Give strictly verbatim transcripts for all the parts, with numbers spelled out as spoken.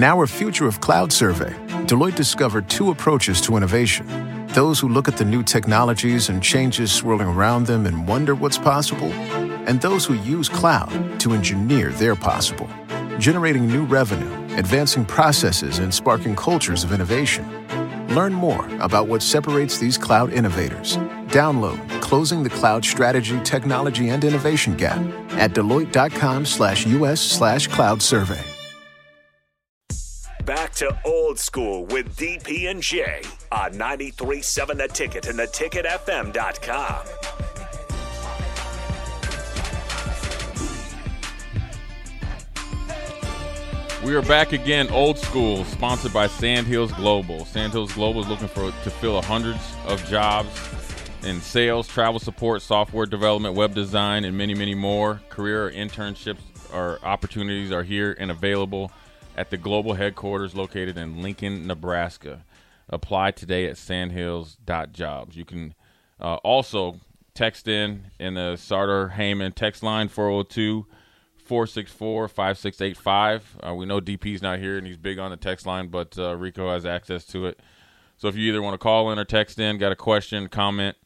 In our Future of Cloud survey, Deloitte discovered two approaches to innovation. Those who look at the new technologies and changes swirling around them and wonder what's possible, and those who use cloud to engineer their possible. Generating new revenue, advancing processes, and sparking cultures of innovation. Learn more about what separates these cloud innovators. Download Closing the Cloud Strategy, Technology, and Innovation Gap at Deloitte.com slash US slash cloud survey. Back to Old School with D P and J on ninety-three point seven The Ticket and the ticket f m dot com. We are back again, Old School, sponsored by Sandhills Global. Sandhills Global is looking for to fill hundreds of jobs in sales, travel support, software development, web design, and many, many more. Career internships or opportunities are here and available at the global headquarters located in Lincoln, Nebraska. Apply today at sandhills dot jobs. You can uh, also text in in the Sartor-Heyman text line, four oh two, four six four, five six eight five. Uh, we know D P's not here, and he's big on the text line, but uh, Rico has access to it. So if you either want to call in or text in, got a question, comment,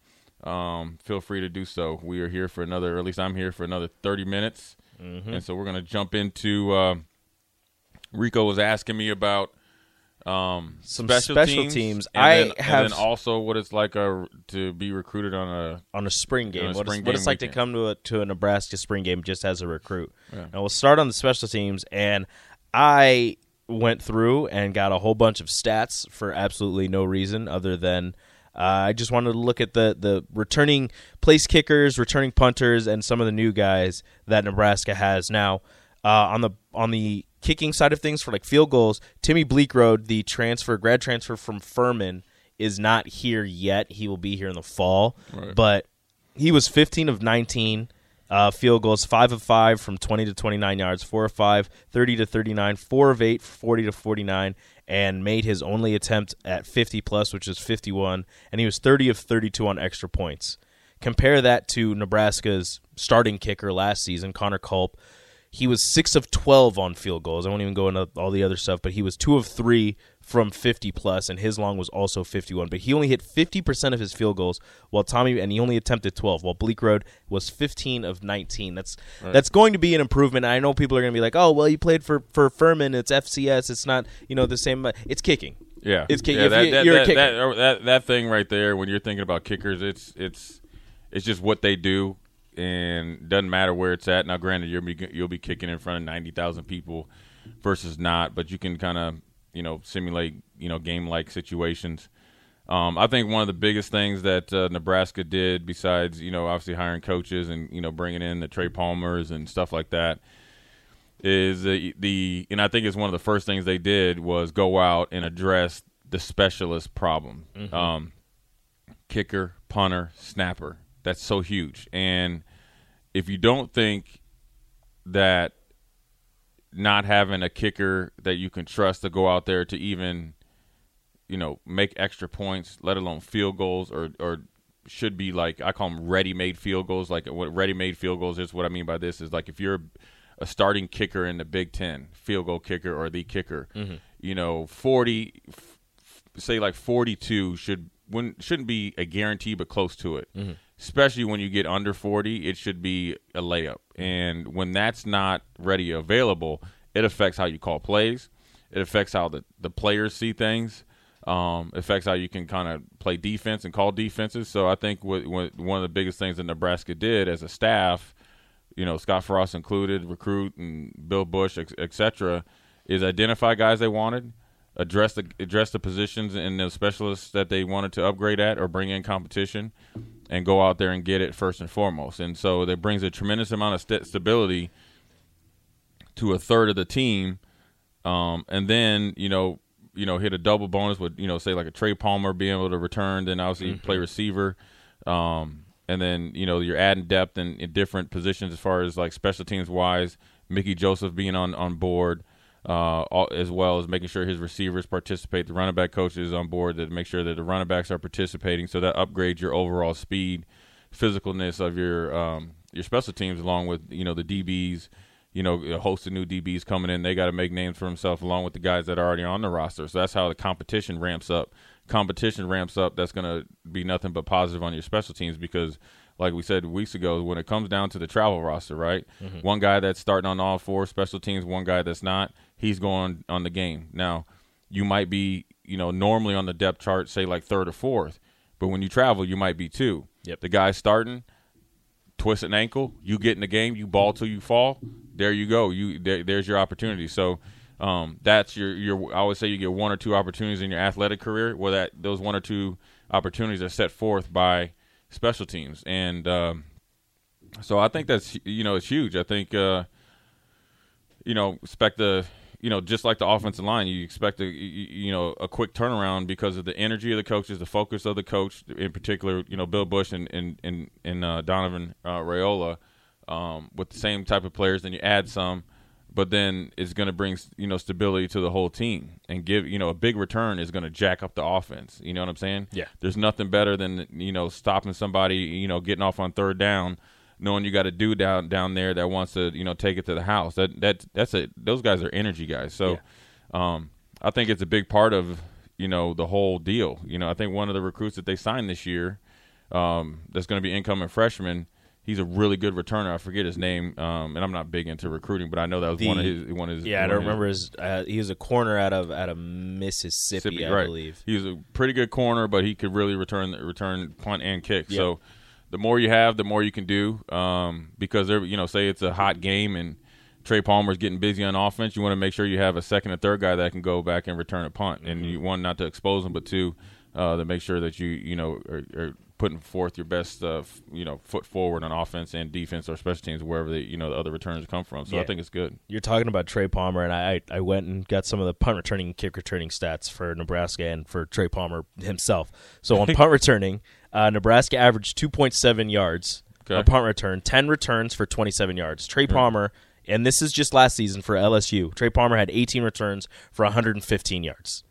um, feel free to do so. We are here for another, or at least I'm here for another thirty minutes. Mm-hmm. And so we're going to jump into uh, Rico was asking me about um, some special, special teams. teams. And I then, have and then also what it's like uh, to be recruited on a on a spring game. A what, spring is, game what it's like weekend. to come to a, to a Nebraska spring game just as a recruit. Yeah. And we'll start on the special teams, and I went through and got a whole bunch of stats for absolutely no reason other than uh, I just wanted to look at the, the returning place kickers, returning punters, and some of the new guys that Nebraska has now. Uh, on the on the kicking side of things for like field goals, Timmy Bleekrode, the transfer, grad transfer from Furman, is not here yet. He will be here in the fall. Right. But he was fifteen of nineteen. Uh, field goals, five of five from twenty to twenty-nine yards, four of five, thirty to thirty-nine, four of eight, forty to forty-nine, and made his only attempt at fifty plus, which is fifty-one, and he was thirty of thirty-two on extra points. Compare that to Nebraska's starting kicker last season, Connor Culp. He was six of twelve on field goals. I won't even go into all the other stuff, but he was two of three from fifty plus, and his long was also fifty-one, but he only hit fifty percent of his field goals, while Tommy and he only attempted twelve, while Bleekrode was fifteen of nineteen. That's right. That's going to be an improvement. I know people are going to be like, "Oh, well, you played for for Furman. It's F C S. It's not, you know, the same. It's kicking." Yeah, it's kicking. Yeah, that, you, that, you're that, a kicker. That, that that thing right there. When you're thinking about kickers, it's it's it's just what they do, and doesn't matter where it's at. Now, granted, you'll be you'll be kicking in front of ninety thousand people versus not, but you can kind of, you know, simulate, you know, game-like situations. Um, I think one of the biggest things that uh, Nebraska did, besides, you know, obviously hiring coaches and, you know, bringing in the Trey Palmers and stuff like that, is the, the – and I think it's one of the first things they did was go out and address the specialist problem. Mm-hmm. Um, kicker, punter, snapper. That's so huge. And if you don't think that – not having a kicker that you can trust to go out there to even, you know, make extra points, let alone field goals, or or should be like, I call them ready-made field goals. Like what ready-made field goals is, what I mean by this is like if you're a starting kicker in the Big Ten, field goal kicker or the kicker, mm-hmm. you know, forty, f- say like forty-two should wouldn't, shouldn't be a guarantee but close to it. Mm-hmm. Especially when you get under forty, it should be a layup. And when that's not ready available, it affects how you call plays. It affects how the, the players see things. Um, affects how you can kind of play defense and call defenses. So I think what, what, one of the biggest things that Nebraska did as a staff, you know, Scott Frost included, recruit, and Bill Bush, et cetera, is identify guys they wanted, address the, address the positions and the specialists that they wanted to upgrade at or bring in competition, and go out there and get it first and foremost. And so that brings a tremendous amount of st- stability to a third of the team. Um, and then, you know, you know, hit a double bonus with, you know, say like a Trey Palmer being able to return, then obviously mm-hmm. play receiver. Um, and then, you know, you're adding depth in, in different positions as far as like special teams wise, Mickey Joseph being on, on board, uh, all, as well as making sure his receivers participate, the running back coaches on board to make sure that the running backs are participating, so that upgrades your overall speed, physicalness of your um, your special teams, along with, you know, the D Bs, you know, a host of new D Bs coming in. They got to make names for themselves along with the guys that are already on the roster. So that's how the competition ramps up. Competition ramps up. That's going to be nothing but positive on your special teams because, like we said weeks ago, when it comes down to the travel roster, right, mm-hmm. one guy that's starting on all four special teams, one guy that's not, he's going on the game. Now, you might be, you know, normally on the depth chart, say like third or fourth, but when you travel, you might be two. Yep. The guy starting, twist an ankle, you get in the game, you ball till you fall, there you go. You there, There's your opportunity. So um, that's your, your – I would say you get one or two opportunities in your athletic career where that those one or two opportunities are set forth by special teams. And um, so I think that's – you know, it's huge. I think, uh, you know, expect the – you know, just like the offensive line, you expect a, you know, a quick turnaround because of the energy of the coaches, the focus of the coach, in particular, you know, Bill Bush and and and, and uh, Donovan uh, Raiola, um, with the same type of players. Then you add some, but then it's going to bring, you know, stability to the whole team and give, you know, a big return is going to jack up the offense. You know what I'm saying? Yeah. There's nothing better than, you know, stopping somebody, you know, getting off on third down, knowing you got a dude down down there that wants to, you know, take it to the house. That that that's a those guys are energy guys. So, yeah. um, I think it's a big part of, you know, the whole deal. You know, I think one of the recruits that they signed this year, um, that's going to be incoming freshman. He's a really good returner. I forget his name, um, and I'm not big into recruiting, but I know that was the, one of his one of his. Yeah, I don't remember his. his uh, he was a corner out of out of Mississippi, Mississippi I right. believe. He was a pretty good corner, but he could really return return punt and kick. Yeah. So. The more you have, the more you can do um, because, they're, you know, say it's a hot game and Trey Palmer's getting busy on offense, you want to make sure you have a second or third guy that can go back and return a punt. Mm-hmm. And you want not to expose them, but two, uh, to make sure that you, you know, are, are putting forth your best, uh, f- you know, foot forward on offense and defense or special teams, wherever, the, you know, the other returns come from. So yeah. I think it's good. You're talking about Trey Palmer, and I, I went and got some of the punt returning and kick returning stats for Nebraska and for Trey Palmer himself. So on punt returning – Uh, Nebraska averaged two point seven yards okay. a punt return, ten returns for twenty-seven yards. Trey Palmer, and this is just last season for L S U, Trey Palmer had eighteen returns for one hundred fifteen yards.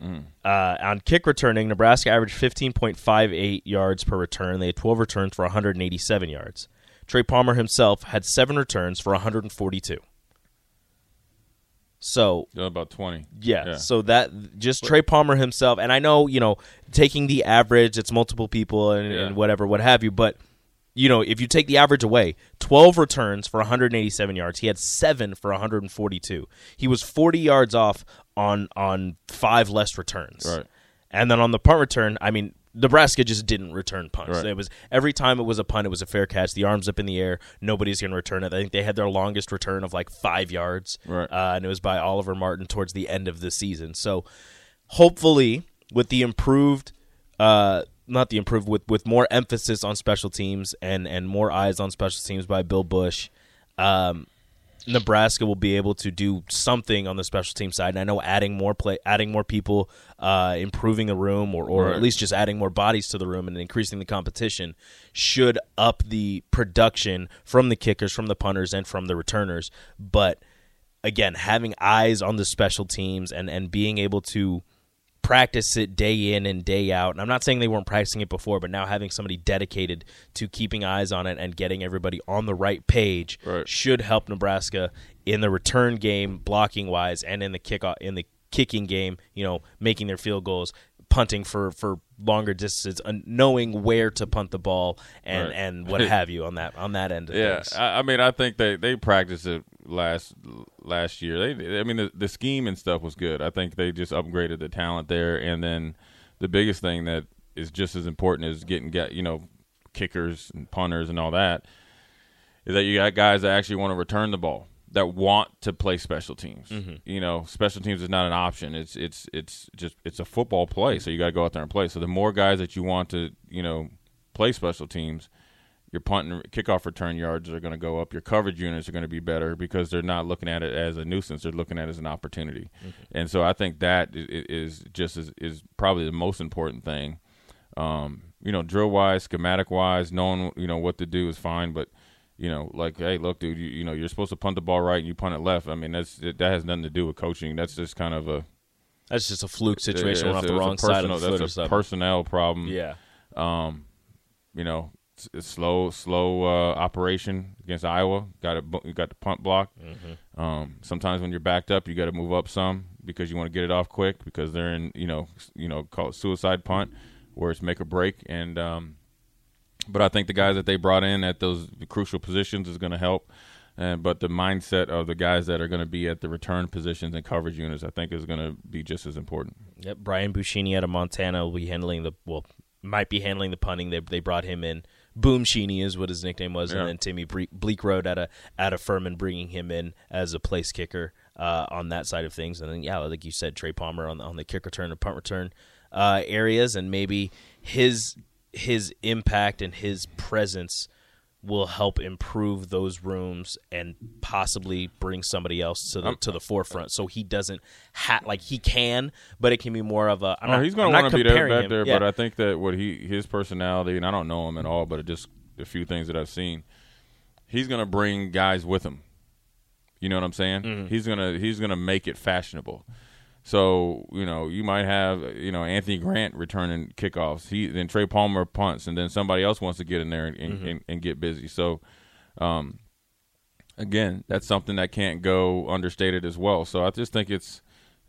Mm. Uh, on kick returning, Nebraska averaged fifteen point five eight yards per return. They had twelve returns for one hundred eighty-seven yards. Trey Palmer himself had seven returns for one hundred forty-two. So yeah, about twenty. Yeah, yeah. So that just Trey Palmer himself, and I know, you know, taking the average, it's multiple people and, yeah. and whatever, what have you. But, you know, if you take the average away, twelve returns for one hundred eighty-seven yards. He had seven for one hundred forty-two. He was forty yards off on on five less returns. Right. And then on the punt return, I mean, Nebraska just didn't return punts. Right. It was every time it was a punt, it was a fair catch. The arms up in the air, nobody's going to return it. I think they had their longest return of like five yards, right. uh, and it was by Oliver Martin towards the end of the season. So, hopefully, with the improved, uh, not the improved, with with more emphasis on special teams and and more eyes on special teams by Bill Bush, um, Nebraska will be able to do something on the special team side. And I know adding more play, adding more people, uh, improving the room, or, or right. at least just adding more bodies to the room and increasing the competition should up the production from the kickers, from the punters, and from the returners. But, again, having eyes on the special teams and, and being able to practice it day in and day out. And I'm not saying they weren't practicing it before, but now having somebody dedicated to keeping eyes on it and getting everybody on the right page right. should help Nebraska in the return game, blocking wise, and in the kick in the kicking game, you know, making their field goals, punting for, for longer distance, knowing where to punt the ball and, right. and what have you on that on that end of yeah, things. I, I mean, I think they, they practiced it last last year. They, I mean, the, the scheme and stuff was good. I think they just upgraded the talent there. And then the biggest thing that is just as important as getting, you know, kickers and punters and all that is that you got guys that actually want to return the ball, that want to play special teams. Mm-hmm. You know, special teams is not an option. It's it's it's just it's a football play, so you got to go out there and play. So the more guys that you want to, you know, play special teams, your punt and kickoff return yards are going to go up. Your coverage units are going to be better because they're not looking at it as a nuisance. They're looking at it as an opportunity. Mm-hmm. And so I think that is just is, is probably the most important thing. Um, you know, drill-wise, schematic-wise, knowing, you know, what to do is fine, but you know, like, hey, look, dude, you, you know, you're supposed to punt the ball right and you punt it left. I mean, that's that has nothing to do with coaching. That's just kind of a – That's just a fluke situation. We're off the wrong side of the foot or something. That's a personnel problem. Yeah. Um, you know, slow, slow uh, operation against Iowa. Got it. Got the punt block. Mm-hmm. Um, sometimes when you're backed up, you got to move up some because you want to get it off quick because they're in, you know, you know, call it suicide punt, where it's make or break. And um, but I think the guys that they brought in at those crucial positions is going to help. And but the mindset of the guys that are going to be at the return positions and coverage units, I think, is going to be just as important. Yep, Brian Buschini out of Montana will be handling the well. might be handling the punting. They they brought him in. Boom Sheeny is what his nickname was, yeah. And then Timmy Bleekrode out of, out of Furman, bringing him in as a place kicker uh, on that side of things. And then, yeah, like you said, Trey Palmer on the, on the kick return and punt return uh, areas, and maybe his his impact and his presence will help improve those rooms and possibly bring somebody else to the to the forefront. So he doesn't ha- like he can, but it can be more of a. I'm oh, not, he's going to want to be there, back there. Yeah. But I think that what he his personality, and I don't know him at all, but it just a few things that I've seen, he's going to bring guys with him. You know what I'm saying? Mm-hmm. He's gonna he's gonna make it fashionable. So, you know, you might have, you know, Anthony Grant returning kickoffs. He Then Trey Palmer punts, and then somebody else wants to get in there and, mm-hmm. and, and get busy. So, um, again, that's something that can't go understated as well. So I just think it's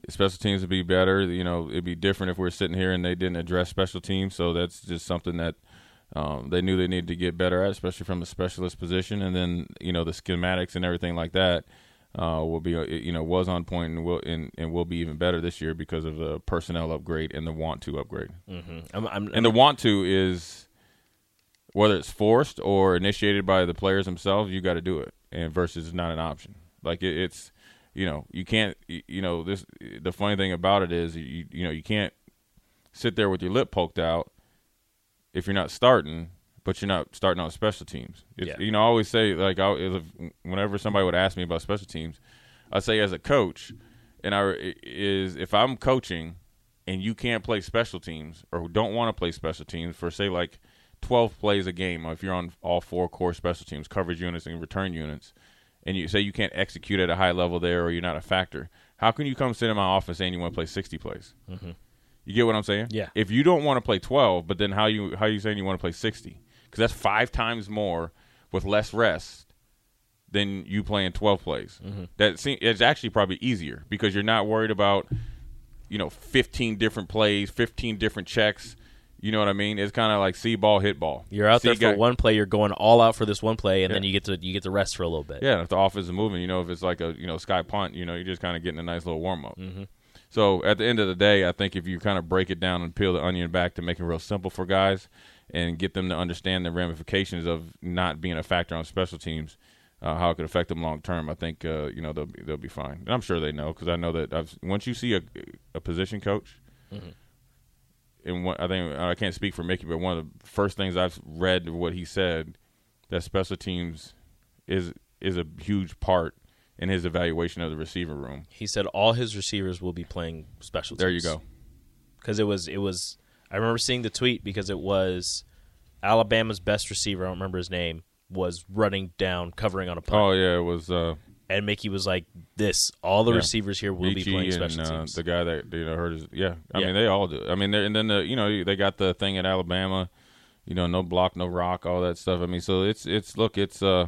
special teams would be better. You know, it'd be different if we were sitting here and they didn't address special teams. So that's just something that um, they knew they needed to get better at, especially from the specialist position. And then, you know, the schematics and everything like that. Uh, will be, you know, was on point and will and, and will be even better this year because of the personnel upgrade and the want to upgrade. Mm-hmm. I'm, I'm, and the want to is whether it's forced or initiated by the players themselves. You got to do it, and versus not an option. Like it, it's, you know, you can't. You know, this the funny thing about it is you you know you can't sit there with your lip poked out if you're not starting. But you're not starting on special teams. It's, yeah. You know, I always say, like, I, if, whenever somebody would ask me about special teams, I say as a coach, and I is if I'm coaching and you can't play special teams or don't want to play special teams for, say, like twelve plays a game, if you're on all four core special teams, coverage units and return units, and you say you can't execute at a high level there or you're not a factor, how can you come sit in my office saying you want to play sixty plays? Mm-hmm. You get what I'm saying? Yeah. If you don't want to play twelve, but then how you how you saying you want to play sixty? Because that's five times more with less rest than you playing twelve plays. Mm-hmm. That seems, it's actually probably easier because you're not worried about, you know, fifteen different plays, fifteen different checks. You know what I mean? It's kind of like see ball, hit ball. You're out see there for guy, one play. You're going all out for this one play, and yeah. then you get to you get to rest for a little bit. Yeah, if the offense is moving, you know, if it's like a you know sky punt, you know, you're just kind of getting a nice little warm up. Mm-hmm. So at the end of the day, I think if you kind of break it down and peel the onion back to make it real simple for guys. And get them to understand the ramifications of not being a factor on special teams, uh, how it could affect them long term. I think uh, you know they'll be, they'll be fine, and I'm sure they know because I know that I've, once you see a, a position coach, mm-hmm. and what, I think I can't speak for Mickey, but one of the first things I've read of what he said that special teams is is a huge part in his evaluation of the receiver room. He said all his receivers will be playing special teams. There you go, because it was it was. I remember seeing the tweet because it was Alabama's best receiver, I don't remember his name, was running down, covering on a punt. Oh, yeah, it was. Uh, and Mickey was like, this, all the yeah. receivers here will Michi be playing special and, teams. Uh, the guy that, you know, heard his, yeah. I yeah. mean, they all do. I mean, and then, the, you know, they got the thing at Alabama, you know, no block, no rock, all that stuff. I mean, so it's, it's look, it's a uh,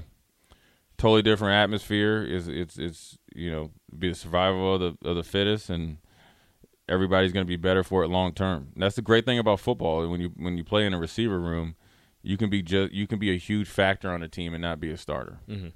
totally different atmosphere. It's, it's, it's, you know, be the survival of the, of the fittest and, everybody's going to be better for it long term. That's the great thing about football. When you when you play in a receiver room, you can be ju- you can be a huge factor on a team and not be a starter. Mm-hmm.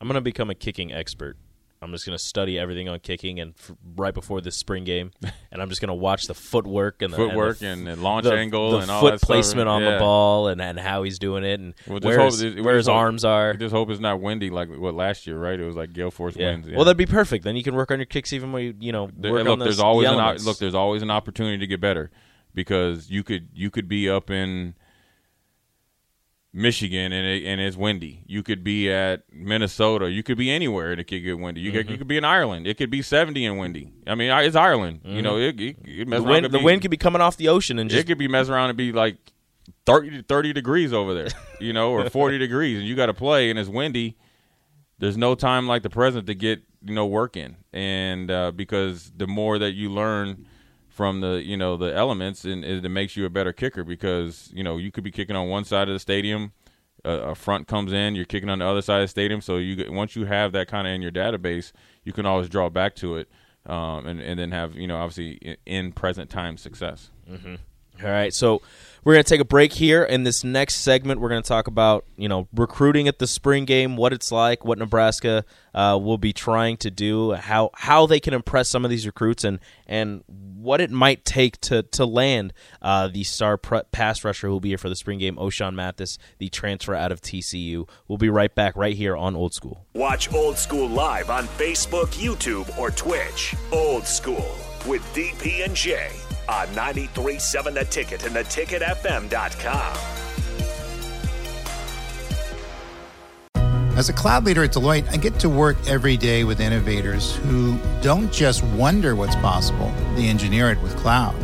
I'm going to become a kicking expert. I'm just going to study everything on kicking and f- right before this spring game, and I'm just going to watch the footwork and the footwork and, the, and the launch the, angle the and all that stuff. Foot placement on yeah. the ball and, and how he's doing it and well, where, hope, his, where his hope, arms are. I just hope it's not windy like what last year, right? It was like gale force yeah. winds. Yeah. Well, that'd be perfect. Then you can work on your kicks even when you you know there, work look, on those there's always an, look, there's always an opportunity to get better because you could you could be up in Michigan and it, and it's windy. You could be at Minnesota. You could be anywhere and it could get windy. You mm-hmm. could you could be in Ireland. It could be seventy and windy. I mean, it's Ireland. Mm-hmm. You know, it, it, it mess the wind, could the be, wind could be coming off the ocean and just it could be messing around and be like thirty, thirty degrees over there, you know, or forty degrees, and you got to play and it's windy. There's no time like the present to get you know work in, and uh, because the more that you learn from the, you know, the elements, and it makes you a better kicker because, you know, you could be kicking on one side of the stadium, a, a front comes in, you're kicking on the other side of the stadium. So you once you have that kind of in your database, you can always draw back to it, um, and, and then have, you know, obviously in, in present time success. Mm-hmm. All right, so we're going to take a break here. In this next segment, we're going to talk about, you know, recruiting at the spring game, what it's like, what Nebraska uh, will be trying to do, how how they can impress some of these recruits, and and what it might take to to land uh, the star pre- pass rusher who will be here for the spring game, Ochaun Mathis, the transfer out of T C U. We'll be right back right here on Old School. Watch Old School live on Facebook, YouTube, or Twitch. Old School with D P and J. On ninety-three point seven The Ticket and the ticket f m dot com. As a cloud leader at Deloitte, I get to work every day with innovators who don't just wonder what's possible, they engineer it with cloud.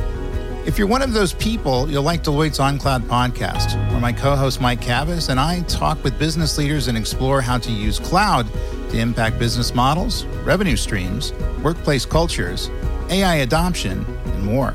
If you're one of those people, you'll like Deloitte's On Cloud podcast, where my co-host Mike Kavis and I talk with business leaders and explore how to use cloud to impact business models, revenue streams, workplace cultures, A I adoption, and more.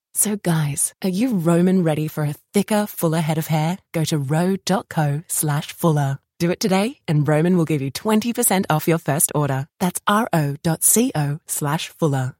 So guys, are you Roman ready for a thicker, fuller head of hair? Go to ro.co slash fuller. Do it today and Roman will give you twenty percent off your first order. That's ro.co slash fuller.